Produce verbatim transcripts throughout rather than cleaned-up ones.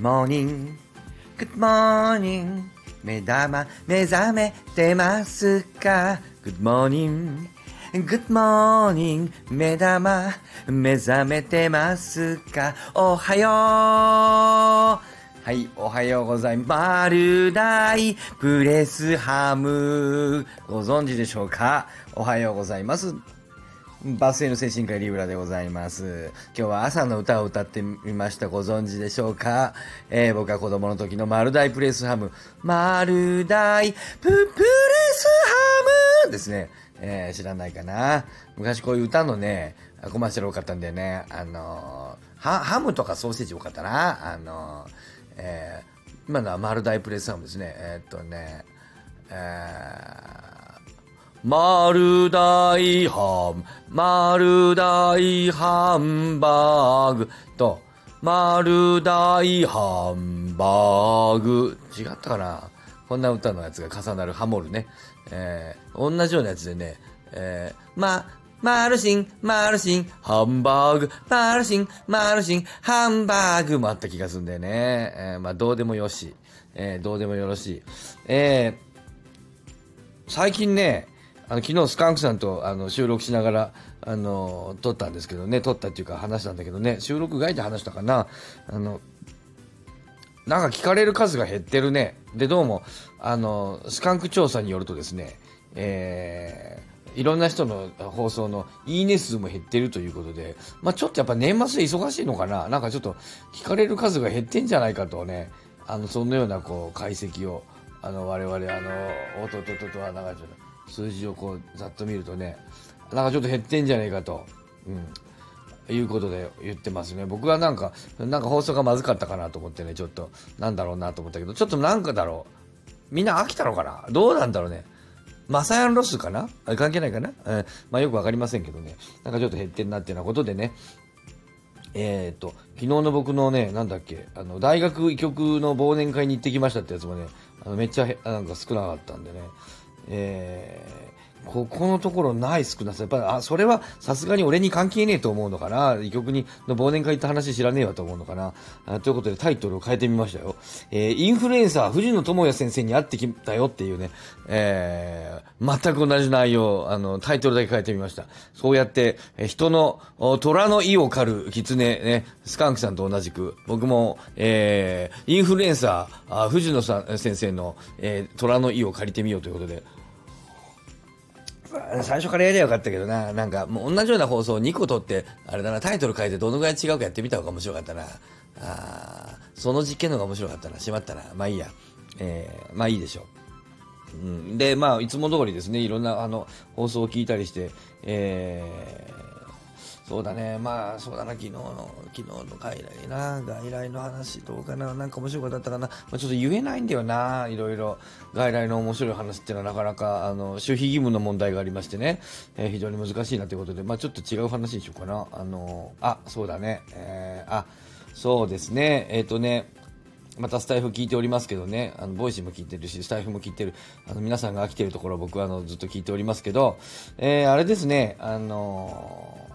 morning, good morning 目玉目覚めてますか good morning, good morning 目玉目覚めてますかおはようはい、おはようございます。丸大プレスハム。ご存知でしょうか？おはようございます。バスへの精神科医リブラでございます。今日は朝の歌を歌ってみました。ご存知でしょうか？えー、僕は子供の時の丸大プレスハム。丸大プ、プレスハムですね。えー、知らないかな。昔こういう歌のね、コマーシャル多かったんだよね。あのー、ハ、ハムとかソーセージ多かったな。あのー、えー、今のは丸大プレスハムですね。えー、っとね、えー、丸大ハム、丸大ハンバーグと、丸大ハンバーグ。違ったかな？こんな歌のやつが重なるハモるね。えー、同じようなやつでね、えー、ま、マルシン、マルシン、ハンバーグ、マルシン、マルシン、ハンバーグもあった気がするんだよね。えー、まあ、どうでもよし。えー、どうでもよろしい。えー、最近ね、あの、昨日スカンクさんとあの収録しながら、あの、撮ったんですけどね、撮ったっていうか話したんだけどね、収録外で話したかな。あの、なんか聞かれる数が減ってるね。で、どうも、あの、スカンク調査によるとですね、えー、いろんな人の放送のいいね数も減ってるということで、まあ、ちょっとやっぱ年末で忙しいのかな、なんかちょっと聞かれる数が減ってんじゃないかとね、あのそのようなこう解析をあの我々あのおととととはなんかちょっと数字をこうざっと見るとね、なんかちょっと減ってんじゃないかと、うん、いうことで言ってますね。僕はなんかなんか放送がまずかったかなと思ってね、ちょっとなんだろうなと思ったけど、ちょっとなんかだろう、みんな飽きたのかな、どうなんだろうね。マサヤンロスかな？関係ないかな？えー、まあよくわかりませんけどね。なんかちょっと減ってんなっていうようなことでね。えっと、昨日の僕のね、なんだっけ、あの、大学医局の忘年会に行ってきましたってやつもね、あのめっちゃなんか少なかったんでね。えー、ここのところない少なさ。やっぱり、あ、それはさすがに俺に関係ねえと思うのかな。医局にの忘年会行った話知らねえわと思うのかな。あ、ということでタイトルを変えてみましたよ。えー、インフルエンサー藤野智也先生に会ってきたよっていうね、えー、全く同じ内容、あの、タイトルだけ変えてみました。そうやって、えー、人の、虎の意を狩る狐ね、スカンクさんと同じく、僕も、えー、インフルエンサー、あ、藤野さん先生の、えー、虎の意を借りてみようということで、最初からやりゃよかったけどな、なんかもう同じような放送をにこ撮って、あれだな、タイトル変えてどのぐらい違うかやってみた方が面白かったな。あ、その実験の方が面白かったな。しまったな。まあいいや。えー、まあいいでしょう。うん、で、まあいつも通りですね、いろんなあの放送を聞いたりして、えー、そうだね、まあそうだな、昨日の、昨日の外来な、外来の話どうかな、なんか面白いことだったかな、まあ、ちょっと言えないんだよな、いろいろ。外来の面白い話っていうのはなかなか、あの、守秘義務の問題がありましてね、えー、非常に難しいなということで、まあちょっと違う話にしようかな。あの、あ、そうだね、えー、あ、そうですね。えっとね、またスタイフ聞いておりますけどね、あのボイシーも聞いてるし、スタイフも聞いてる、あの皆さんが飽きてるところを僕はあのずっと聞いておりますけど、えー、あれですね、あのー、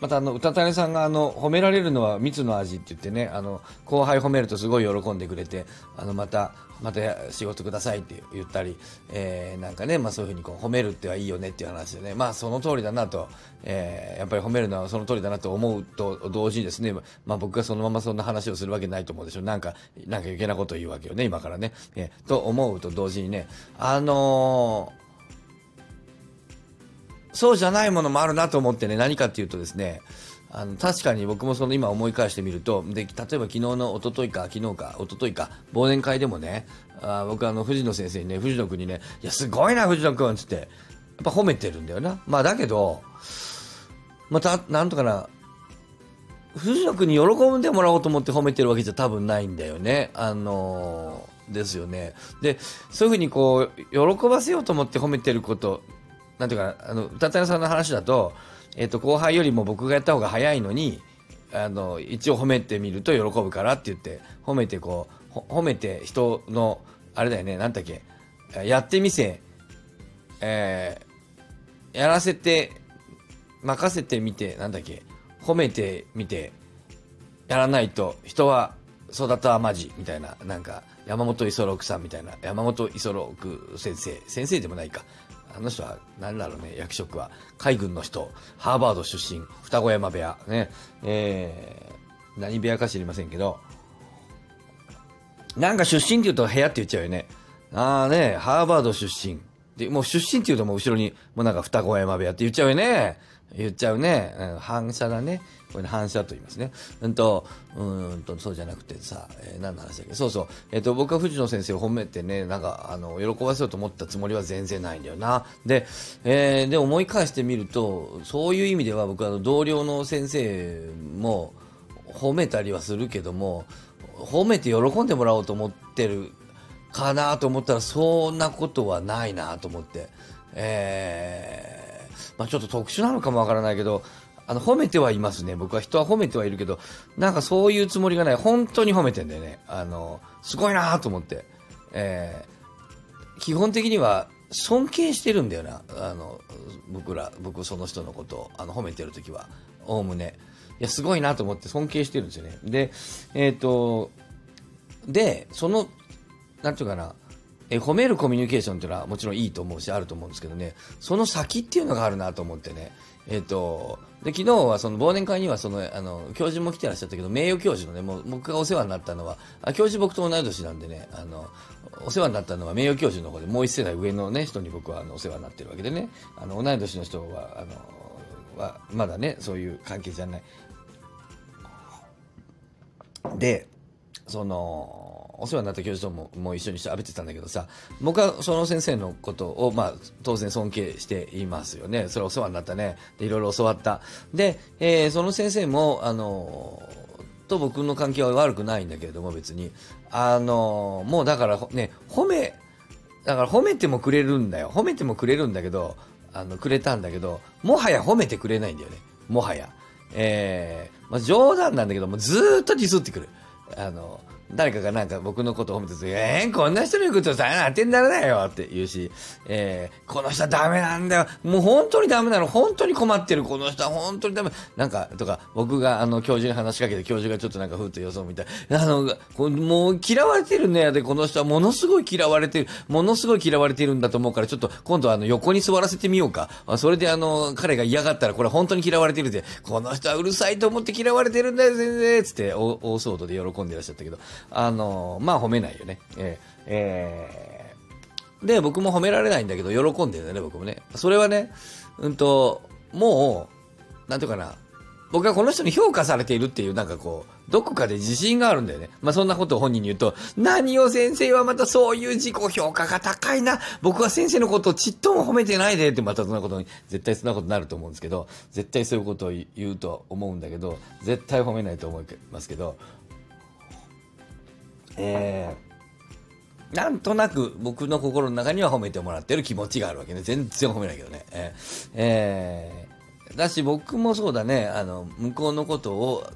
またあの、うたたねさんがあの、褒められるのは蜜の味って言ってね、あの、後輩褒めるとすごい喜んでくれて、あの、また、また仕事くださいって言ったり、えー、なんかね、まあそういうふうにこう褒めるってはいいよねっていう話でね、まあその通りだなと、えー、やっぱり褒めるのはその通りだなと思うと同時にですね、まあ僕がそのままそんな話をするわけないと思うでしょ。なんか、なんか余計なこと言うわけよね、今からね。えー、と思うと同時にね、あのー、そうじゃないものもあるなと思ってね、何かっていうとですね、あの確かに僕もその今思い返してみると、で例えば昨日の一昨日か昨日か一昨日か忘年会でもね、あ僕あの藤野先生にね、藤野くんにね、いやすごいな藤野くんつってやっぱ褒めてるんだよな。まあだけどまたなんとかな、藤野くんに喜んでもらおうと思って褒めてるわけじゃ多分ないんだよね。あのー、ですよね。でそういうふうにこう喜ばせようと思って褒めてることなんていうか、あの歌谷さんの話だと。えっと、後輩よりも僕がやった方が早いのに、あの、一応褒めてみると喜ぶからって言って、褒めてこう、褒めて人の、あれだよね、なんだっけ、やってみせ、えー、やらせて、任せてみて、なんだっけ、褒めてみて、やらないと人は育たまじみたいな、なんか山本五十六さんみたいな、山本五十六先生、先生でもないか、あの人は何だろうね、役職は海軍の人、ハーバード出身、二子山部屋ね、えー、何部屋か知りませんけど、なんか出身って言うと部屋って言っちゃうよね。ああね、ハーバード出身で、もう出身って言うともう後ろにもうなんか二子山部屋って言っちゃうよね。言っちゃうね、うん、反射だね。これ反射と言いますね。うんと、うーんと、そうじゃなくてさ、えー、何の話だっけ？そうそう。えっと、僕は藤野先生を褒めてね、なんか、あの、喜ばせようと思ったつもりは全然ないんだよな。で、えー、で、思い返してみると、そういう意味では僕は同僚の先生も褒めたりはするけども、褒めて喜んでもらおうと思ってるかなと思ったら、そんなことはないなと思って。えー、まあ、ちょっと特殊なのかもわからないけど、あの褒めてはいますね。僕は人は褒めてはいるけど、なんかそういうつもりがない。本当に褒めてんだよね。あのすごいなと思って、えー、基本的には尊敬してるんだよな。あの僕ら僕その人のことをあの褒めてるときはおおむね、いやすごいなと思って尊敬してるんですよね。で、えっとでそのなんていうかな。え褒めるコミュニケーションっていうのはもちろんいいと思うしあると思うんですけどね、その先っていうのがあるなと思ってね、えっとで昨日はその忘年会にはそのあの教授も来てらっしゃったけど、名誉教授のね、もう僕がお世話になったのは、あ教授僕と同い年なんでね、あのお世話になったのは名誉教授の方で、もう一世代上のね人に僕はあのお世話になってるわけでね、あの同い年の人はあのはまだねそういう関係じゃないで、そのお世話になった教授とももう一緒に喋ってたんだけどさ、僕はその先生のことを、まあ、当然尊敬していますよね。それお世話になったね。で、いろいろ教わった。で、えー、その先生も、あのー、と僕の関係は悪くないんだけれども、別に。あのー、もうだからね、褒め、だから褒めてもくれるんだよ。褒めてもくれるんだけど、あの、くれたんだけど、もはや褒めてくれないんだよね。もはや。えー、まあ、冗談なんだけど、もうずーっとディスってくる。あのー、誰かがなんか僕のことを褒めてると、えー、こんな人の言うことさ、当てにならないよって言うし、えー、この人はダメなんだよ。もう本当にダメなの。本当に困ってる。この人は本当にダメ。なんか、とか、僕があの、教授に話しかけて、教授がちょっとなんかふっと予想みたい。あの、もう嫌われてるね。で、この人はものすごい嫌われてる。ものすごい嫌われてるんだと思うから、ちょっと今度はあの、横に座らせてみようか。それであの、彼が嫌がったら、これ本当に嫌われてるで、この人はうるさいと思って嫌われてるんだよ、全然。つって、大騒動で喜んでいらっしゃったけど。あのまあ褒めないよね、えーえー、で僕も褒められないんだけど喜んでるんだね、僕もね。それはね、うんともうなんていうかな、僕はこの人に評価されているっていうなんかこうどこかで自信があるんだよね。まあそんなことを本人に言うと、何を先生はまたそういう自己評価が高いな、僕は先生のことをちっとも褒めてないでって、またそんなことに絶対そんなことになると思うんですけど、絶対そういうことを言うと思うんだけど、絶対褒めないと思いますけど。えー、なんとなく僕の心の中には褒めてもらってる気持ちがあるわけね。全然褒めないけどね、えーえー、だし僕もそうだね、あの向こうのことを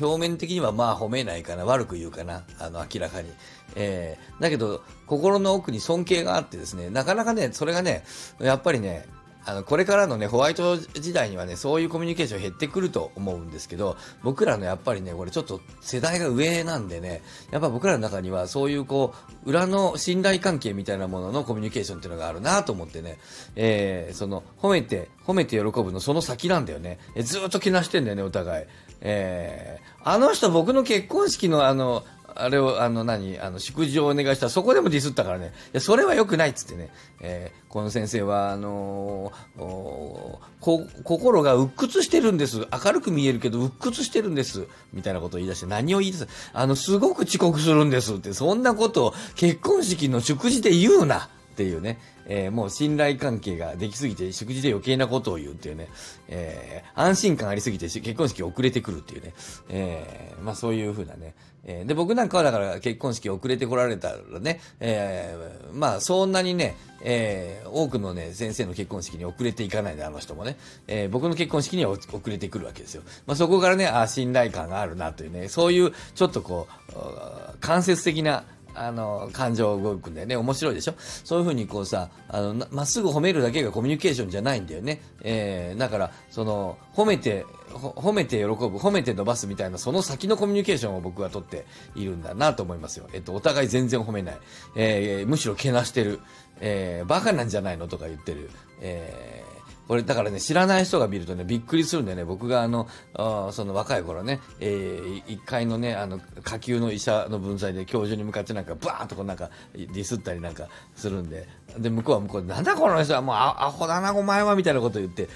表面的にはまあ褒めないかな、悪く言うかな、あの明らかに、えー、だけど心の奥に尊敬があってですね、なかなかねそれがねやっぱりね、あのこれからのねホワイト時代にはねそういうコミュニケーション減ってくると思うんですけど、僕らのやっぱりねこれちょっと世代が上なんでね、やっぱ僕らの中にはそういうこう裏の信頼関係みたいなもののコミュニケーションっていうのがあるなと思ってね、えー、その褒めて褒めて喜ぶのその先なんだよね。えずーっとけなしてんだよねお互い、えー、あの人僕の結婚式のあのあれを、あの何、あの、祝辞をお願いしたら、そこでもディスったからね、いや、それは良くないっつってね、えー、この先生は、あのー、おー、こ、心が鬱屈してるんです。明るく見えるけど、鬱屈してるんです。みたいなことを言い出して、何を言い出す？あの、すごく遅刻するんですって、そんなことを結婚式の祝辞で言うなっていうね、えー、もう信頼関係ができすぎて、祝辞で余計なことを言うっていうね、えー、安心感ありすぎて、結婚式遅れてくるっていうね、えー、まあそういう風なね、えー、で、僕なんかはだから結婚式遅れてこられたらね、えー、まあそんなにね、えー、多くのね、先生の結婚式に遅れていかないで、あの人もね、えー、僕の結婚式には遅れてくるわけですよ。まあそこからね、あ、信頼感があるなというね、そういうちょっとこう、間接的な、あの感情動くんだよね。面白いでしょ。そういう風にこうさ、あのまっすぐ褒めるだけがコミュニケーションじゃないんだよね。えー、だからその褒めて褒めて喜ぶ、褒めて伸ばすみたいな、その先のコミュニケーションを僕は取っているんだなと思いますよ。えっとお互い全然褒めない、えー、むしろけなしてる、えー、バカなんじゃないのとか言ってる。えーこれだからね、知らない人が見るとね、びっくりするんだよね。僕があのあその若い頃ね、えー、いっかいのね、あの下級の医者の文才で教授に向かってなんかバーンとこうなんかディスったりなんかするんで、で向こうは向こうで、なんだこの人はもうアホだなお前はみたいなこと言って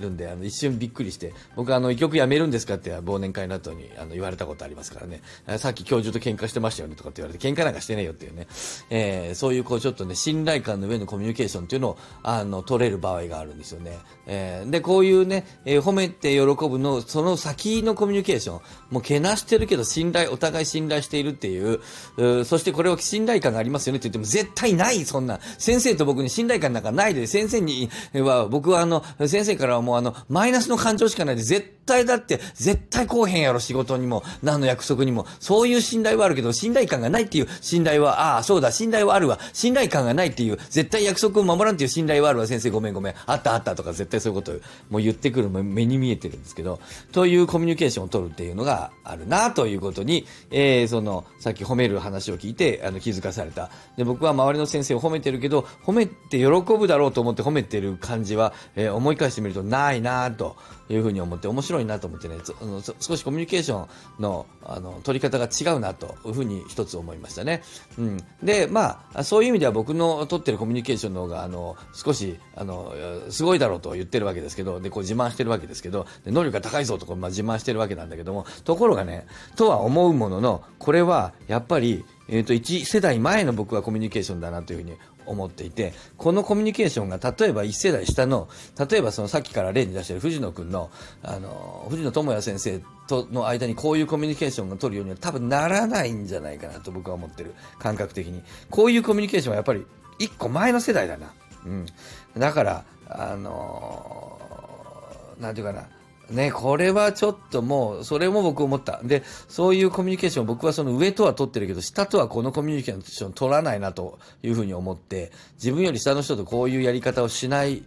るんで、あの一瞬びっくりして、僕あの医局辞めるんですかって忘年会の後にあの言われたことありますからね。さっき教授と喧嘩してましたよねとかって言われて、喧嘩なんかしてねえよっていうね、えー、そういうこうちょっとね、信頼感の上のコミュニケーションっていうのをあの取れる場合があるんですよね。えー、でこういうね、えー、褒めて喜ぶのその先のコミュニケーション、もうけなしてるけど信頼、お互い信頼しているっていう、うそしてこれを信頼感がありますよねって言っても絶対ない。そんな先生と僕に信頼感なんかないで、先生には僕はあの先生からはもうあのマイナスの感情しかないで、絶対だって絶対こうへんやろ、仕事にも何の約束にも。そういう信頼はあるけど信頼感がないっていう信頼は、ああそうだ信頼はあるわ、信頼感がないっていう、絶対約束を守らんっていう信頼はあるわ、先生ごめんごめんあったあったとか、絶対そういうことをもう言ってくる、目に見えてるんですけど、というコミュニケーションを取るっていうのがあるなということに、えー、そのさっき褒める話を聞いてあの気づかされた。で僕は周りの先生を褒めてるけど、褒めて喜ぶだろうと思って褒めてる感じは、えー、思い返してみるとないなというふうに思って、面白いなと思ってね、そのそ少しコミュニケーション の, あの取り方が違うなというふうに一つ思いましたね。うん、でまあそういう意味では僕の取ってるコミュニケーションの方があの少しあのすごいだろうと言ってるわけですけど、でこう自慢してるわけですけど、で能力が高いぞとこう、まあ、自慢してるわけなんだけども、ところがねとは思うものの、これはやっぱり、えー、といち世代前の僕はコミュニケーションだなというふうに思っていて、このコミュニケーションが例えばいち世代下の、例えばそのさっきから例に出している藤野くんのあの藤野智也先生との間にこういうコミュニケーションが取るようには多分ならないんじゃないかなと僕は思ってる。感覚的にこういうコミュニケーションはやっぱりいっこまえの世代だな。うん、だからあのー、なんていうかなね、これはちょっともう、それも僕思った。で、そういうコミュニケーション、僕はその上とは取ってるけど、下とはこのコミュニケーション取らないなというふうに思って、自分より下の人とこういうやり方をしない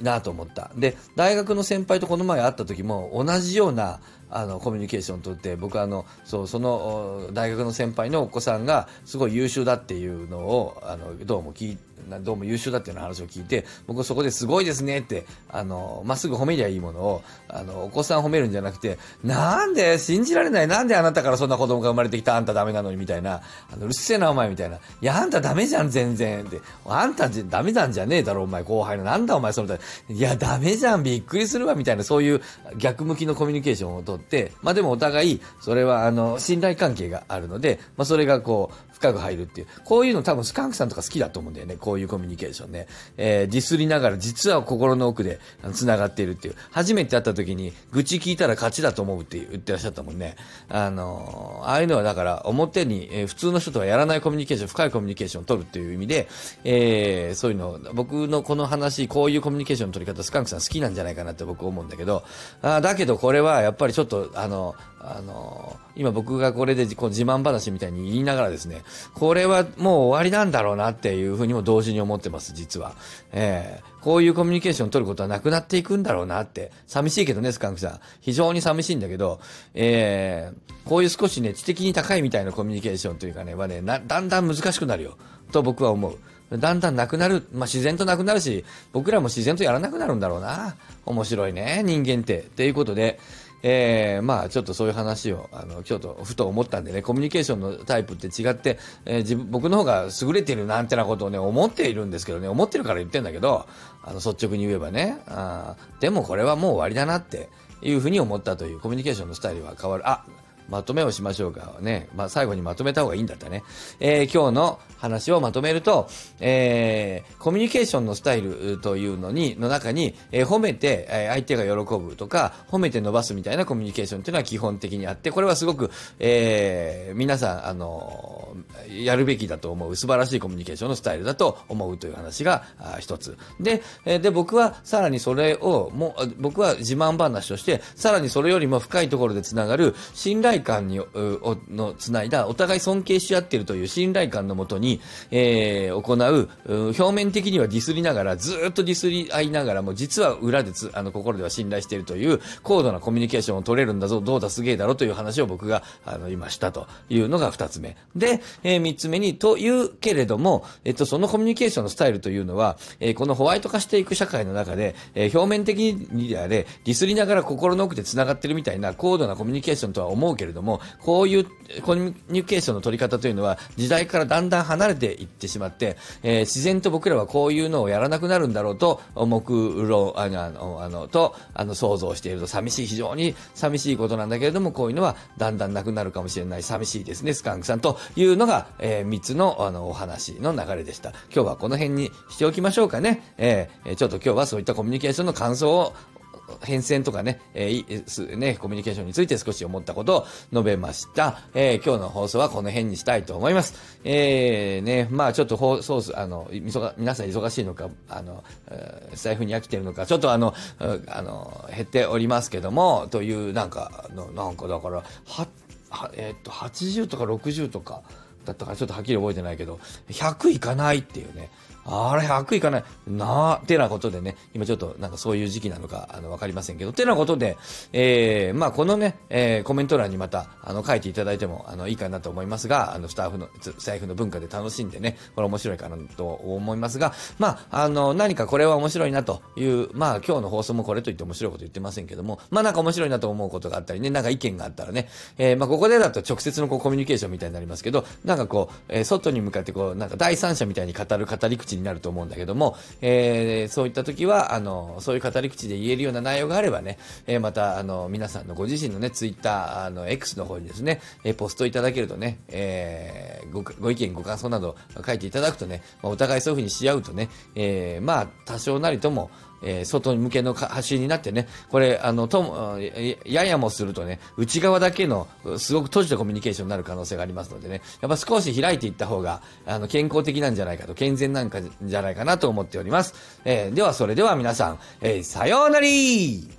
なと思った。で、大学の先輩とこの前会った時も同じような、あのコミュニケーションを取って、僕はあのそうその大学の先輩のお子さんがすごい優秀だっていうのをあのどうも聞いどうも優秀だっていうの話を聞いて、僕はそこですごいですねってあのまっすぐ褒めりゃいいものをあのお子さん褒めるんじゃなくて、なんで信じられない、なんであなたからそんな子供が生まれてきた、あんたダメなのにみたいな、あのうるせえなお前みたいな、いやあんたダメじゃん全然って、あんたダメなんじゃねえだろお前後輩の、なんだお前そのいやダメじゃんびっくりするわみたいな、そういう逆向きのコミュニケーションを取って、まあでもお互いそれはあの信頼関係があるので、まあそれがこう深く入るっていう、こういうの多分スカンクさんとか好きだと思うんだよね、こういうコミュニケーションね。えー、ディスりながら実は心の奥でつながっているっていう、初めて会った時に愚痴聞いたら勝ちだと思うって言ってらっしゃったもんね。あのー、ああいうのはだから表に、えー、普通の人とはやらないコミュニケーション、深いコミュニケーションを取るっていう意味で、えー、そういうの僕のこの話、こういうコミュニケーションの取り方スカンクさん好きなんじゃないかなって僕思うんだけど、あだけどこれはやっぱりちょっとあのあのー、今僕がこれでこう自慢話みたいに言いながらですね、これはもう終わりなんだろうなっていうふうにも同時に思ってます実は。えー、こういうコミュニケーションを取ることはなくなっていくんだろうなって、寂しいけどねスカンクさん、非常に寂しいんだけど、えー、こういう少しね知的に高いみたいなコミュニケーションというかねはねなだんだん難しくなるよと僕は思う。だんだんなくなる、まあ、自然となくなるし、僕らも自然とやらなくなるんだろうな。面白いね人間ってということで、えー、まあちょっとそういう話をあの今日とふと思ったんでね、コミュニケーションのタイプって違って、えー、自分僕の方が優れてるなんてなことをね思っているんですけどね、思ってるから言ってんだけど、あの率直に言えばね、あでもこれはもう終わりだなっていうふうに思ったという、コミュニケーションのスタイルは変わる。あまとめをしましょうかね。まあ、最後にまとめた方がいいんだったね。えー、今日の話をまとめると、えー、コミュニケーションのスタイルというのに、の中に、えー、褒めて、えー、相手が喜ぶとか、褒めて伸ばすみたいなコミュニケーションというのは基本的にあって、これはすごく、えー、皆さん、あのー、やるべきだと思う、素晴らしいコミュニケーションのスタイルだと思うという話が一つ。で、えー、で、僕はさらにそれを、もう、僕は自慢話として、さらにそれよりも深いところでつながる信頼頼感にのつないだお互い尊敬し合っているという信頼感のもとに、えー、行う、表面的にはディスりながらずーっとディスり合いながらも実は裏でつあの心では信頼しているという高度なコミュニケーションを取れるんだぞ、どうだすげえだろという話を僕があの今したというのが二つ目で、えー、三つ目にというけれども、えっとそのコミュニケーションのスタイルというのは、えー、このホワイト化していく社会の中で、えー、表面的にであれディスりながら心の奥でつながってるみたいな高度なコミュニケーションとは思うけれども、こういうコミュニケーションの取り方というのは時代からだんだん離れていってしまって、えー、自然と僕らはこういうのをやらなくなるんだろうと目論あのあのあのとあの想像していると寂しい、非常に寂しいことなんだけれども、こういうのはだんだんなくなるかもしれない、寂しいですねスカンクさんというのが、えー、みっつの、あのお話の流れでした。今日はこの辺にしておきましょうかね、えー、ちょっと今日はそういったコミュニケーションの感想を変遷とかね、えー、ね、コミュニケーションについて少し思ったことを述べました。えー、今日の放送はこの辺にしたいと思います。えー、ね、まあちょっと放送、あの、皆さん忙しいのか、あの、財布に飽きてるのか、ちょっとあの、あの、減っておりますけども、というなんか、のなんかだから、は、はえー、っと、はちじゅうとかろくじゅうとか、だったからちょっとはっきり覚えてないけどひゃくいかないっていうね、あれひゃくいかないなーてなことでね、今ちょっとなんかそういう時期なのかあの分かりませんけどてなことで、えー、まあこのね、えー、コメント欄にまたあの書いていただいてもあのいいかなと思いますが、あのスタッフの財布の文化で楽しんでね、これ面白いかなと思いますが、まああの何かこれは面白いなという、まあ今日の放送もこれといって面白いこと言ってませんけども、まあなんか面白いなと思うことがあったりね、なんか意見があったらね、えー、まあここでだと直接のこうコミュニケーションみたいになりますけど、なんかなんかこう、えー、外に向かってこうなんか第三者みたいに語る語り口になると思うんだけども、えー、そういった時はあのそういう語り口で言えるような内容があればね、えー、またあの皆さんのご自身のねツイッターあの X の方にですね、えー、ポストいただけるとね、えー、ご, ご意見ご感想など書いていただくとね、まあ、お互いそういう風にし合うとね、えー、まあ多少なりともえー、外向けの発信になってね、これあのともややもするとね、内側だけのすごく閉じたコミュニケーションになる可能性がありますのでね、やっぱ少し開いていった方があの健康的なんじゃないかと、健全なんかじゃないかなと思っております。えー、ではそれでは皆さん、えー、さようなり。